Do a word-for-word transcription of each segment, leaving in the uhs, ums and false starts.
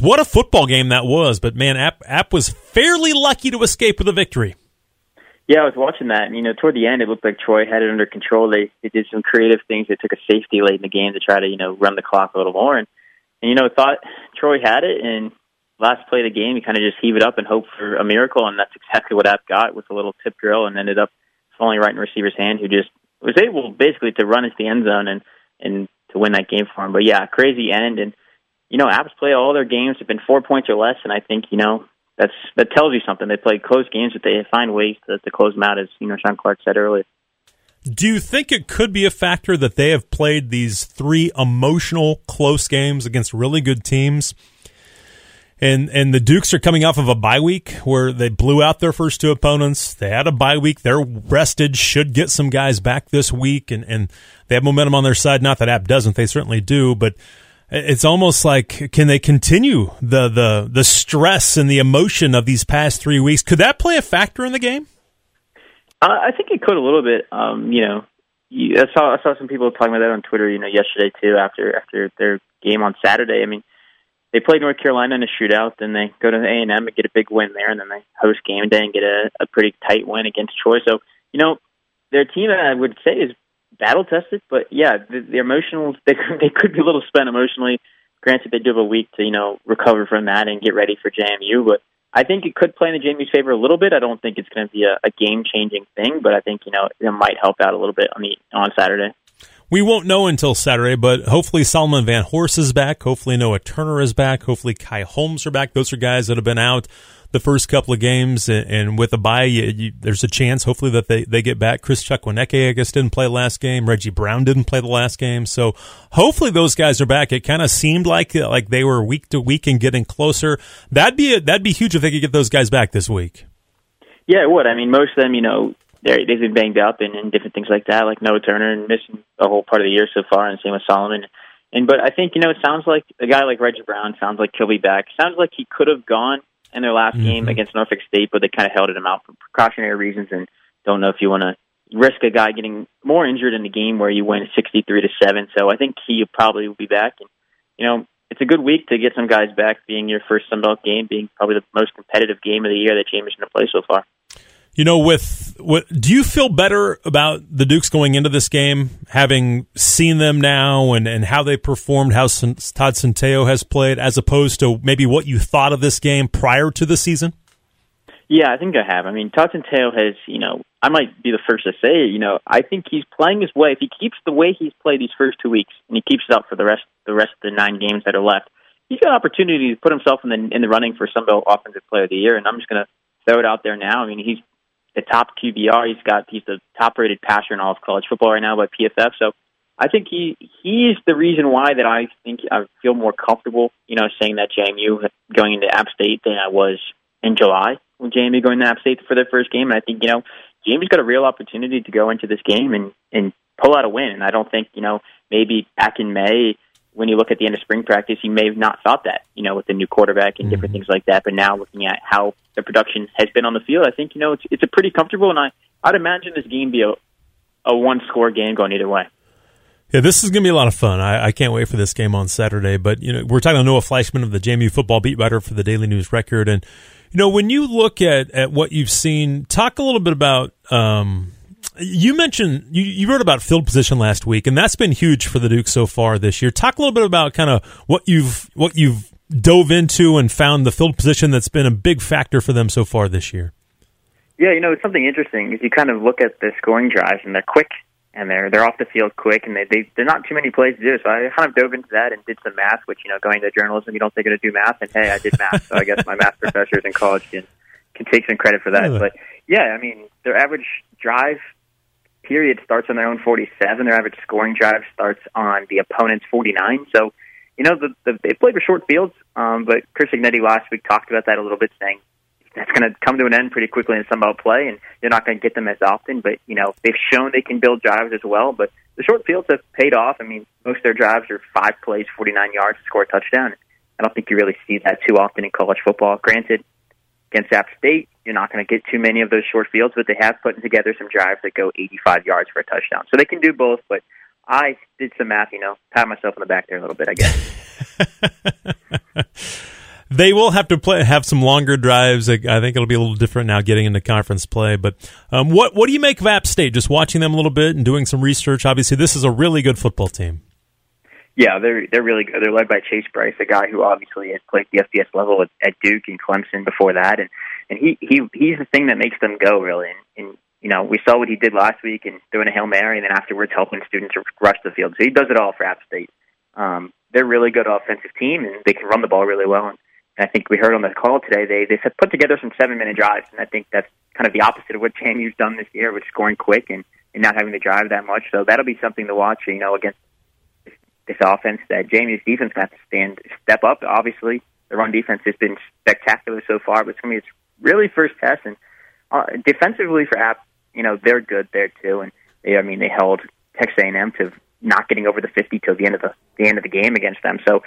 What a football game that was. But, man, App, App was fairly lucky to escape with a victory. Yeah, I was watching that, and, you know, toward the end, it looked like Troy had it under control. They, they did some creative things. They took a safety late in the game to try to, you know, run the clock a little more. And, and you know, thought Troy had it, and last play of the game, you kind of just heave it up and hope for a miracle, and that's exactly what App got with a little tip drill and ended up falling right in the receiver's hand, who just was able, basically, to run into the end zone and, and to win that game for him. But, yeah, crazy end. And, you know, App's played all their games have been four points or less, and I think, you know, That's, that tells you something. They play close games, but they find ways to, to close them out, as you know, Sean Clark said earlier. Do you think it could be a factor that they have played these three emotional close games against really good teams? And and the Dukes are coming off of a bye week where they blew out their first two opponents. They had a bye week. They're rested, should get some guys back this week, and, and they have momentum on their side. Not that App doesn't. They certainly do, but it's almost like, can they continue the, the, the stress and the emotion of these past three weeks? Could that play a factor in the game? Uh, I think it could a little bit. Um, you know, you, I saw I saw some people talking about that on Twitter. You know, yesterday too, after after their game on Saturday. I mean, they played North Carolina in a shootout, then they go to A and M and get a big win there, and then they host Game Day and get a, a pretty tight win against Troy. So, you know, their team, I would say, is battle tested, but yeah, the, the emotional they, they could be a little spent emotionally. Granted, they do have a week to you know recover from that and get ready for J M U, but I think it could play in the J M U's favor a little bit. I don't think it's going to be a, a game changing thing, but I think you know it might help out a little bit on the on Saturday. We won't know until Saturday, but hopefully Solomon Van Horse is back. Hopefully Noah Turner is back. Hopefully Kai Holmes are back. Those are guys that have been out the first couple of games, and with a bye, you, you, there's a chance, hopefully, that they, they get back. Chris Chukwineke, I guess, didn't play last game. Reggie Brown didn't play the last game. So hopefully those guys are back. It kind of seemed like like they were week to week and getting closer. That'd be a, that'd be huge if they could get those guys back this week. Yeah, it would. I mean, most of them, you know, they've been banged up and, and different things like that, like Noah Turner and missing a whole part of the year so far, and same with Solomon. And but I think, you know, it sounds like a guy like Reggie Brown sounds like he'll be back. Sounds like he could have gone in their last mm-hmm. game against Norfolk State, but they kind of held him out for precautionary reasons, and don't know if you want to risk a guy getting more injured in the game where you win sixty-three to seven. So I think he probably will be back. And, you know, it's a good week to get some guys back, being your first Sun Belt game, being probably the most competitive game of the year that James has played so far. You know, with what do you feel better about the Dukes going into this game, having seen them now and, and how they performed, how Sen- Todd Centeio has played, as opposed to maybe what you thought of this game prior to the season? Yeah, I think I have. I mean, Todd Centeio has, you know, I might be the first to say, you know, I think he's playing his way. If he keeps the way he's played these first two weeks and he keeps it up for the rest, the rest of the nine games that are left, he's got an opportunity to put himself in the in the running for Sun Belt Offensive Player of the Year. And I'm just going to throw it out there now. I mean, he's the top Q B R. He's got he's the top-rated passer in all of college football right now by P F F. So I think he he's the reason why that I think I feel more comfortable, you know, saying that J M U going into App State than I was in July when J M U going to App State for their first game. And I think you know J M U's got a real opportunity to go into this game and and pull out a win. And I don't think you know maybe back in May when you look at the end of spring practice, you may have not thought that, you know, with the new quarterback and different mm-hmm. things like that. But now looking at how the production has been on the field, I think, you know, it's it's a pretty comfortable, and I, I'd imagine this game be a, a one-score game going either way. Yeah, this is going to be a lot of fun. I, I can't wait for this game on Saturday. But, you know, we're talking to Noah Fleischman of the J M U football beat writer for the Daily News Record. And, you know, when you look at, at what you've seen, talk a little bit about um, – You mentioned, you, you wrote about field position last week, and that's been huge for the Duke so far this year. Talk a little bit about kind of what you've what you've dove into and found the field position that's been a big factor for them so far this year. Yeah, you know, it's something interesting. If you kind of look at the scoring drives, and they're quick, and they're they're off the field quick, and they, they, they're not too many plays to do, so I kind of dove into that and did some math, which, you know, going to journalism, you don't think it'll do math, and hey, I did math, so I guess my math professors in college can, can take some credit for that. Really? But, yeah, I mean, their average drive period starts on their own forty-seven. Their average scoring drive starts on the opponent's forty-nine. So, you know, the, the, they played with short fields, um, but Chris Ignetti last week talked about that a little bit, saying that's going to come to an end pretty quickly in Sun Belt play, and they're not going to get them as often. But, you know, they've shown they can build drives as well, but the short fields have paid off. I mean, most of their drives are five plays, forty-nine yards to score a touchdown. I don't think you really see that too often in college football. Granted, against App State, you're not going to get too many of those short fields, but they have put together some drives that go eighty-five yards for a touchdown. So they can do both, but I did some math, you know, pat myself on the back there a little bit, I guess. They will have to play, have some longer drives. I think it'll be a little different now getting into conference play. But um, what what do you make of App State? Just watching them a little bit and doing some research. Obviously, this is a really good football team. Yeah, they're they're really good. They're led by Chase Brice, a guy who obviously has played the F B S level at, at Duke and Clemson before that, and and he, he he's the thing that makes them go really. And, and you know, we saw what he did last week and throwing a Hail Mary, and then afterwards helping students rush the field. So he does it all for App State. Um, they're a really good offensive team, and they can run the ball really well. And I think we heard on the call today, they they put together some seven-minute drives, and I think that's kind of the opposite of what J M U's done this year, with scoring quick and, and not having to drive that much. So that'll be something to watch, you know, against this, this offense that J M U's defense has to stand, step up. Obviously, the run defense has been spectacular so far, but it's going to be its really first test. And uh, defensively for App, you know, they're good there too. And, they, I mean, they held Texas A and M to not getting over the fifty till the end of the, the end of the game against them. So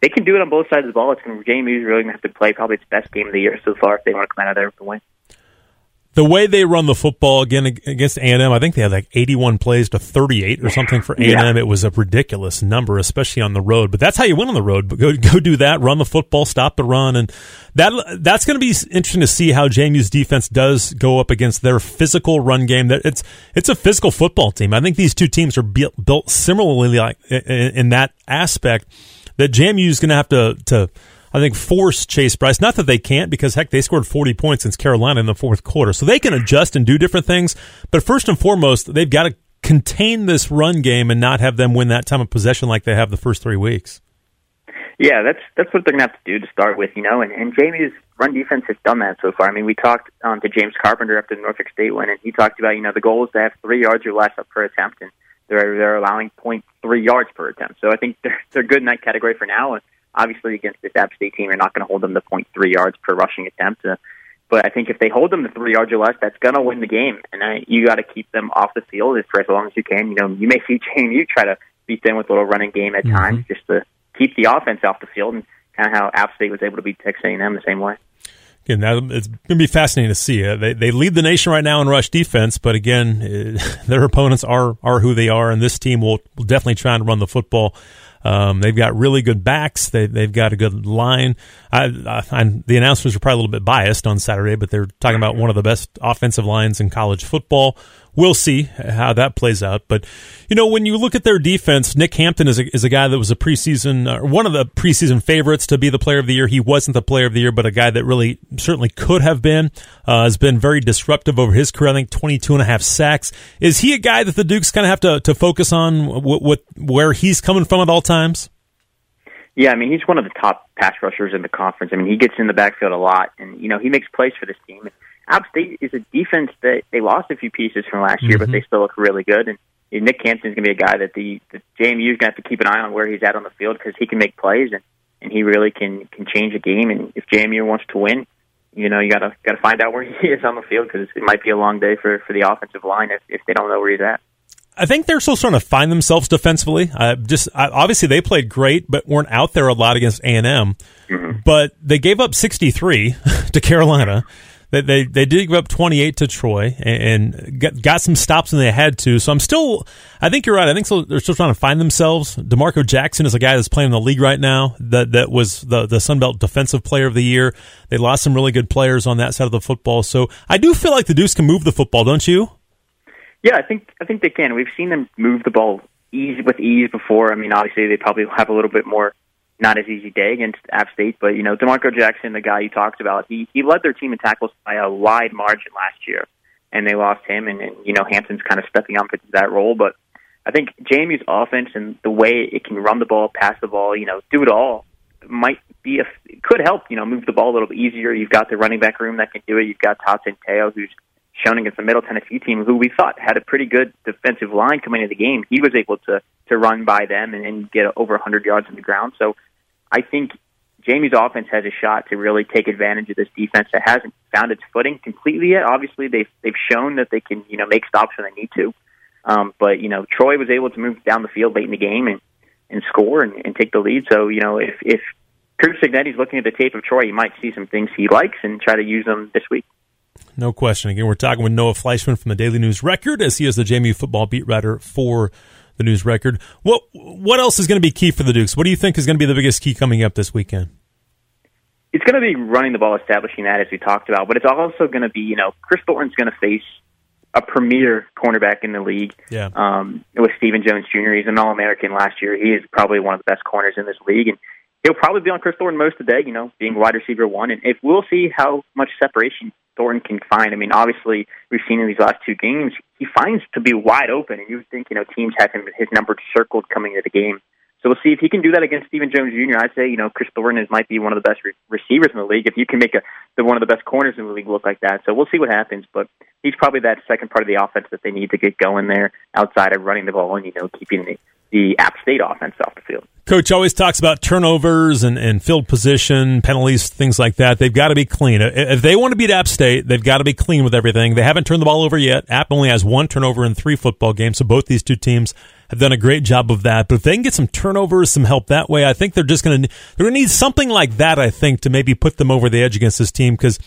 they can do it on both sides of the ball. It's going to, J M U's really going to have to play probably its best game of the year so far if they want to come out of there with a win. The way they run the football again against A and M, I think they had like eighty-one plays to thirty-eight or something for A and M. Yeah. It was a ridiculous number, especially on the road. But that's how you win on the road. But go go do that, run the football, stop the run, and that that's going to be interesting to see how J M U's defense does go up against their physical run game. That it's it's a physical football team. I think these two teams are built similarly, like in that aspect that J M U is going to have to to. I think force Chase Brice. Not that they can't, because heck, they scored forty points against Carolina in the fourth quarter, so they can adjust and do different things. But first and foremost, they've got to contain this run game and not have them win that time of possession like they have the first three weeks. Yeah, that's that's what they're going to have to do to start with, you know. And, and J M U's run defense has done that so far. I mean, we talked um, to James Carpenter after the Norfolk State win, and he talked about, you know, the goal is to have three yards or less per attempt, and they're they're allowing point three yards per attempt. So I think they're they're good in that category for now. And obviously, against this App State team, you're not going to hold them to point three yards per rushing attempt. Uh, but I think if they hold them to three yards or less, that's going to win the game. And I, you got to keep them off the field for as long as you can. You know, you may see J M U try to beat them with a little running game at mm-hmm. times just to keep the offense off the field, and kind of how App State was able to beat Texas A and M the same way. Again, that, it's going to be fascinating to see. Uh, they they lead the nation right now in rush defense, but again, it, their opponents are are who they are, and this team will, will definitely try and run the football. Um, they've got really good backs. They, they've got a good line. I, I, the announcers are probably a little bit biased on Saturday, but they're talking about one of the best offensive lines in college football. We'll see how that plays out. But, you know, when you look at their defense, Nick Hampton is a, is a guy that was a preseason, uh, one of the preseason favorites to be the player of the year. He wasn't the player of the year, but a guy that really certainly could have been, uh, has been very disruptive over his career. I think twenty-two and a half sacks. Is he a guy that the Dukes kind of have to, to focus on w- with where he's coming from at all times? Yeah, I mean, he's one of the top pass rushers in the conference. I mean, he gets in the backfield a lot, and, you know, he makes plays for this team. App State is a defense that they lost a few pieces from last year, mm-hmm. but they still look really good. And, and Nick Hampton's going to be a guy that the, the J M U is going to have to keep an eye on where he's at on the field, because he can make plays and, and he really can, can change a game. And if J M U wants to win, you know, you got to got to find out where he is on the field, because it might be a long day for, for the offensive line if, if they don't know where he's at. I think they're still trying to find themselves defensively. Uh, just uh, obviously they played great, but weren't out there a lot against A and M. Mm-hmm. But they gave up sixty-three to Carolina. They, they they did give up twenty-eight to Troy, and, and got, got some stops when they had to. So I'm still, I think you're right. I think so, they're still trying to find themselves. DeMarco Jackson is a guy that's playing in the league right now. That that was the, the Sun Belt Defensive Player of the Year. They lost some really good players on that side of the football. So I do feel like the Dukes can move the football, don't you? Yeah, I think I think they can. We've seen them move the ball easy, with ease before. I mean, obviously they probably have a little bit more. Not as easy day against App State, but, you know, DeMarco Jackson, the guy you talked about, he, he led their team in tackles by a wide margin last year, and they lost him, and, and you know, Hampton's kind of stepping up into that role. But I think J M U's offense and the way it can run the ball, pass the ball, you know, do it all, might be a, could help, you know, move the ball a little bit easier. You've got the running back room that can do it. You've got Todd Centeio, who's shown against the Middle Tennessee team, who we thought had a pretty good defensive line coming into the game. He was able to to run by them and, and get over one hundred yards on the ground. So I think J M U's offense has a shot to really take advantage of this defense that hasn't found its footing completely yet. Obviously, they've they've shown that they can, you know, make stops when they need to. Um, but, you know, Troy was able to move down the field late in the game and, and score and, and take the lead. So, you know, if, if Chris Chukwineke looking at the tape of Troy, he might see some things he likes and try to use them this week. No question. Again, we're talking with Noah Fleischman from the Daily News Record, as he is the J M U football beat writer for the News Record. What what else is going to be key for the Dukes? What do you think is going to be the biggest key coming up this weekend? going to be running the ball, establishing that, as we talked about, but it's also going to be, you know, Chris Thornton's going to face a premier cornerback in the league. Yeah. Um, with Stephen Jones Junior He's an All-American last year. He is probably one of the best corners in this league, and he'll probably be on Chris Thornton most of the day, you know, being wide receiver one. And if we'll see how much separation Thornton can find. I mean, obviously, we've seen in these last two games, he finds to be wide open, and you would think, you know, teams have him, his number circled coming into the game. So we'll see if he can do that against Stephen Jones Junior I'd say, you know, Chris Thornton is, might be one of the best re- receivers in the league. If you can make a, the, one of the best corners in the league look like that. So we'll see what happens, but he's probably that second part of the offense that they need to get going there outside of running the ball and, you know, keeping the, the App State offense off the field. Coach always talks about turnovers and, and field position, penalties, things like that. They've got to be clean. If they want to beat App State, they've got to be clean with everything. They haven't turned the ball over yet. App only has one turnover in three football games, so both these two teams have done a great job of that. But if they can get some turnovers, some help that way, I think they're just going to they're going to need something like that, I think, to maybe put them over the edge against this team, because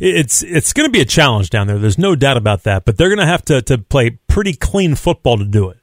it's it's going to be a challenge down there. There's no doubt about that. But they're going to have to, to play pretty clean football to do it.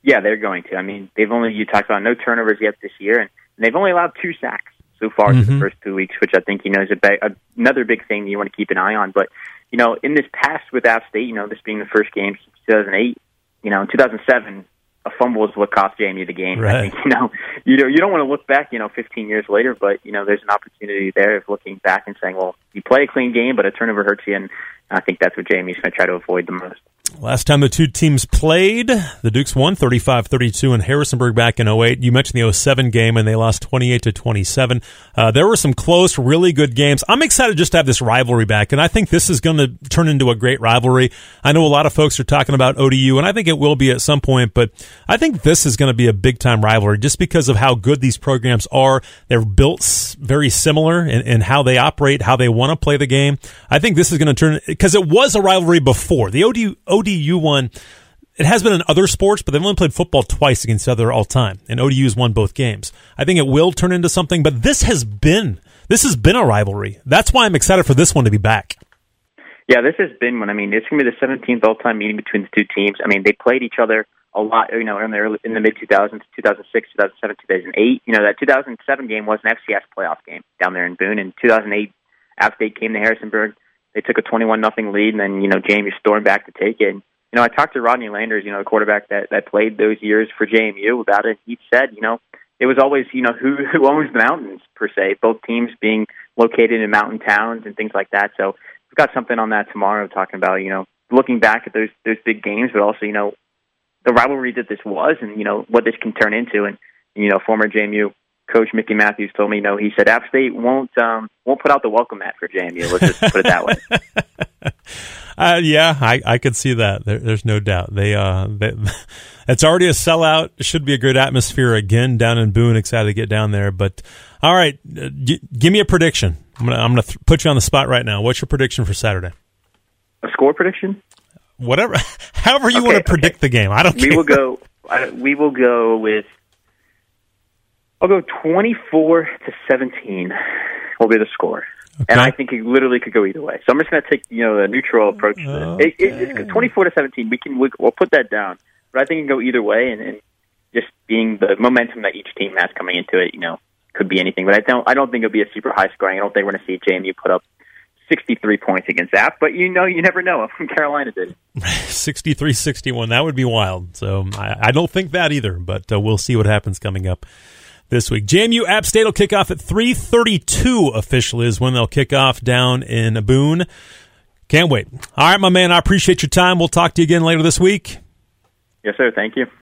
Yeah, they're going to. I mean, they've only, you talked about no turnovers yet this year, and they've only allowed two sacks so far mm-hmm. through the first two weeks, which I think, you know, is a be- another big thing that you want to keep an eye on. But, you know, in this past with App State, you know, this being the first game since two thousand eight, you know, in two thousand seven, a fumble is what cost J M U the game. Right. I think, you know, you know, you don't want to look back, you know, fifteen years later, but, you know, there's an opportunity there of looking back and saying, well, you play a clean game, but a turnover hurts you, and I think that's what J M U's going to try to avoid the most. Last time the two teams played, the Dukes won thirty-five thirty-two in Harrisonburg back in oh eight. You mentioned the oh seven game, and they lost twenty-eight to twenty-seven. Uh, there were some close, really good games. I'm excited just to have this rivalry back, and I think this is going to turn into a great rivalry. I know a lot of folks are talking about O D U, and I think it will be at some point, but I think this is going to be a big-time rivalry just because of how good these programs are. They're built very similar in, in how they operate, how they want to play the game. I think this is going to turn – because it was a rivalry before. The O D U – O D U won. It has been in other sports, but they've only played football twice against each other all time, and O D U's won both games. I think it will turn into something, but this has been this has been a rivalry. That's why I'm excited for this one to be back. Yeah, this has been one. I mean, it's going to be the seventeenth all-time meeting between the two teams. I mean, they played each other a lot, you know, in the early, in the mid two thousands, two thousand six, two thousand seven, two thousand eight. You know, that two thousand seven game was an F C S playoff game down there in Boone. In two thousand eight, App State came to Harrisonburg. They took a twenty-one nothing lead, and then, you know, J M U stormed back to take it. And, you know, I talked to Rodney Landers, you know, the quarterback that, that played those years for J M U about it. He said, you know, it was always, you know, who, who owns the mountains, per se, both teams being located in mountain towns and things like that. So we've got something on that tomorrow talking about, you know, looking back at those those big games, but also, you know, the rivalry that this was and, you know, what this can turn into. And, you know, former J M U coach Mickey Matthews told me, you know, he said App State won't um, won't put out the welcome mat for J M U. Let's just put it that way. uh, yeah, I, I could see that. There, there's no doubt. They, uh, they it's already a sellout. It should be a good atmosphere again down in Boone. Excited to get down there. But all right, uh, g- give me a prediction. I'm gonna I'm gonna th- put you on the spot right now. What's your prediction for Saturday? A score prediction? Whatever, however you okay, want to okay. predict the game. I don't. We care. will go. I, we will go with. I'll go twenty-four to seventeen will be the score. Okay. And I think it literally could go either way. So I'm just going to take, you know, the neutral approach to okay. it. It, it. It's twenty-four to seventeen. We can, we'll put that down. But I think it can go either way. And, and just being the momentum that each team has coming into it, you know, could be anything. But I don't, I don't think it'll be a super high scoring. I don't think we're going to see J M U put up sixty-three points against App, but you know, you never know. Carolina did sixty-three sixty-one. That would be wild. So I, I don't think that either, but uh, we'll see what happens coming up this week. J M U App State will kick off at three thirty-two officially is when they'll kick off down in Boone. Can't wait. All right, my man, I appreciate your time. We'll talk to you again later this week. Yes, sir. Thank you.